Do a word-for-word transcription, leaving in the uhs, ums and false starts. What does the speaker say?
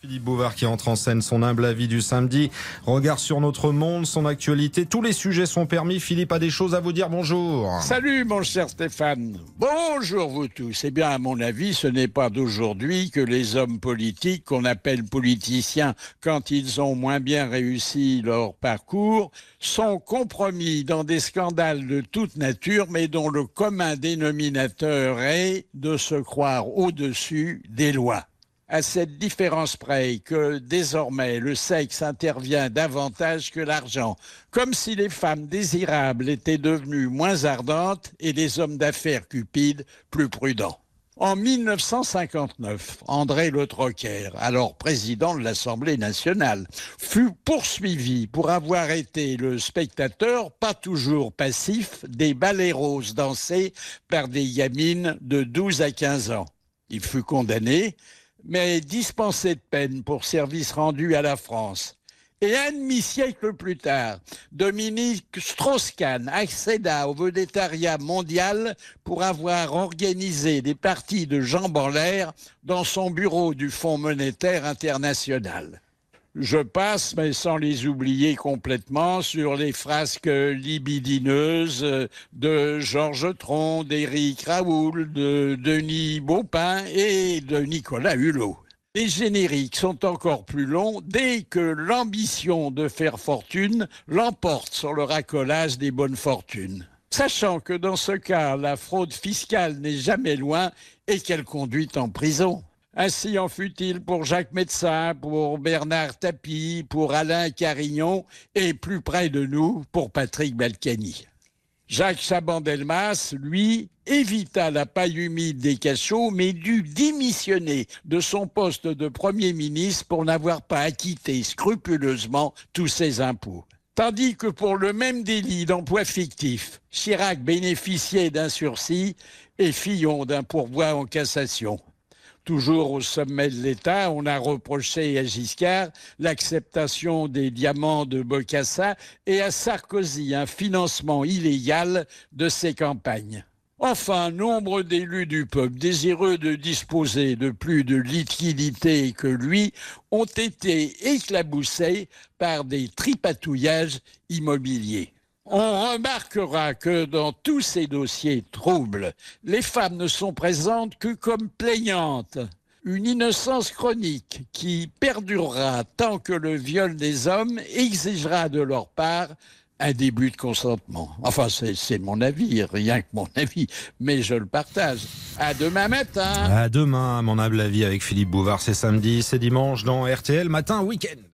Philippe Bouvard qui entre en scène, son humble avis du samedi, regard sur notre monde, son actualité, tous les sujets sont permis. Philippe a des choses à vous dire, bonjour. Salut mon cher Stéphane, bonjour vous tous. Eh bien à mon avis, ce n'est pas d'aujourd'hui que les hommes politiques qu'on appelle politiciens, quand ils ont moins bien réussi leur parcours, sont compromis dans des scandales de toute nature, mais dont le commun dénominateur est de se croire au-dessus des lois. À cette différence près que désormais le sexe intervient davantage que l'argent, comme si les femmes désirables étaient devenues moins ardentes et les hommes d'affaires cupides plus prudents. En mille neuf cent cinquante-neuf, André Le Troquer, alors président de l'Assemblée nationale, fut poursuivi pour avoir été le spectateur, pas toujours passif, des ballets roses dansés par des gamines de douze à quinze ans. Il fut condamné, mais dispensé de peine pour service rendu à la France. Et un demi-siècle plus tard, Dominique Strauss-Kahn accéda au vedettariat mondial pour avoir organisé des parties de jambes en l'air dans son bureau du Fonds monétaire international. Je passe, mais sans les oublier complètement, sur les frasques libidineuses de Georges Tron, d'Éric Raoul, de Denis Baupin et de Nicolas Hulot. Les génériques sont encore plus longs dès que l'ambition de faire fortune l'emporte sur le racolage des bonnes fortunes. Sachant que dans ce cas, la fraude fiscale n'est jamais loin et qu'elle conduit en prison. Ainsi en fut-il pour Jacques Médecin, pour Bernard Tapie, pour Alain Carignon et plus près de nous, pour Patrick Balkany. Jacques Chaban-Delmas, lui, évita la paille humide des cachots, mais dut démissionner de son poste de Premier ministre pour n'avoir pas acquitté scrupuleusement tous ses impôts. Tandis que pour le même délit d'emploi fictif, Chirac bénéficiait d'un sursis et Fillon d'un pourvoi en cassation. Toujours au sommet de l'État, on a reproché à Giscard l'acceptation des diamants de Bocassa et à Sarkozy un financement illégal de ses campagnes. Enfin, nombre d'élus du peuple, désireux de disposer de plus de liquidité que lui, ont été éclaboussés par des tripatouillages immobiliers. On remarquera que dans tous ces dossiers troubles, les femmes ne sont présentes que comme plaignantes. Une innocence chronique qui perdurera tant que le viol des hommes exigera de leur part un début de consentement. Enfin, c'est, c'est mon avis, rien que mon avis, mais je le partage. À demain matin. À demain, mon humble avis avec Philippe Bouvard, c'est samedi, c'est dimanche dans R T L Matin Week-end.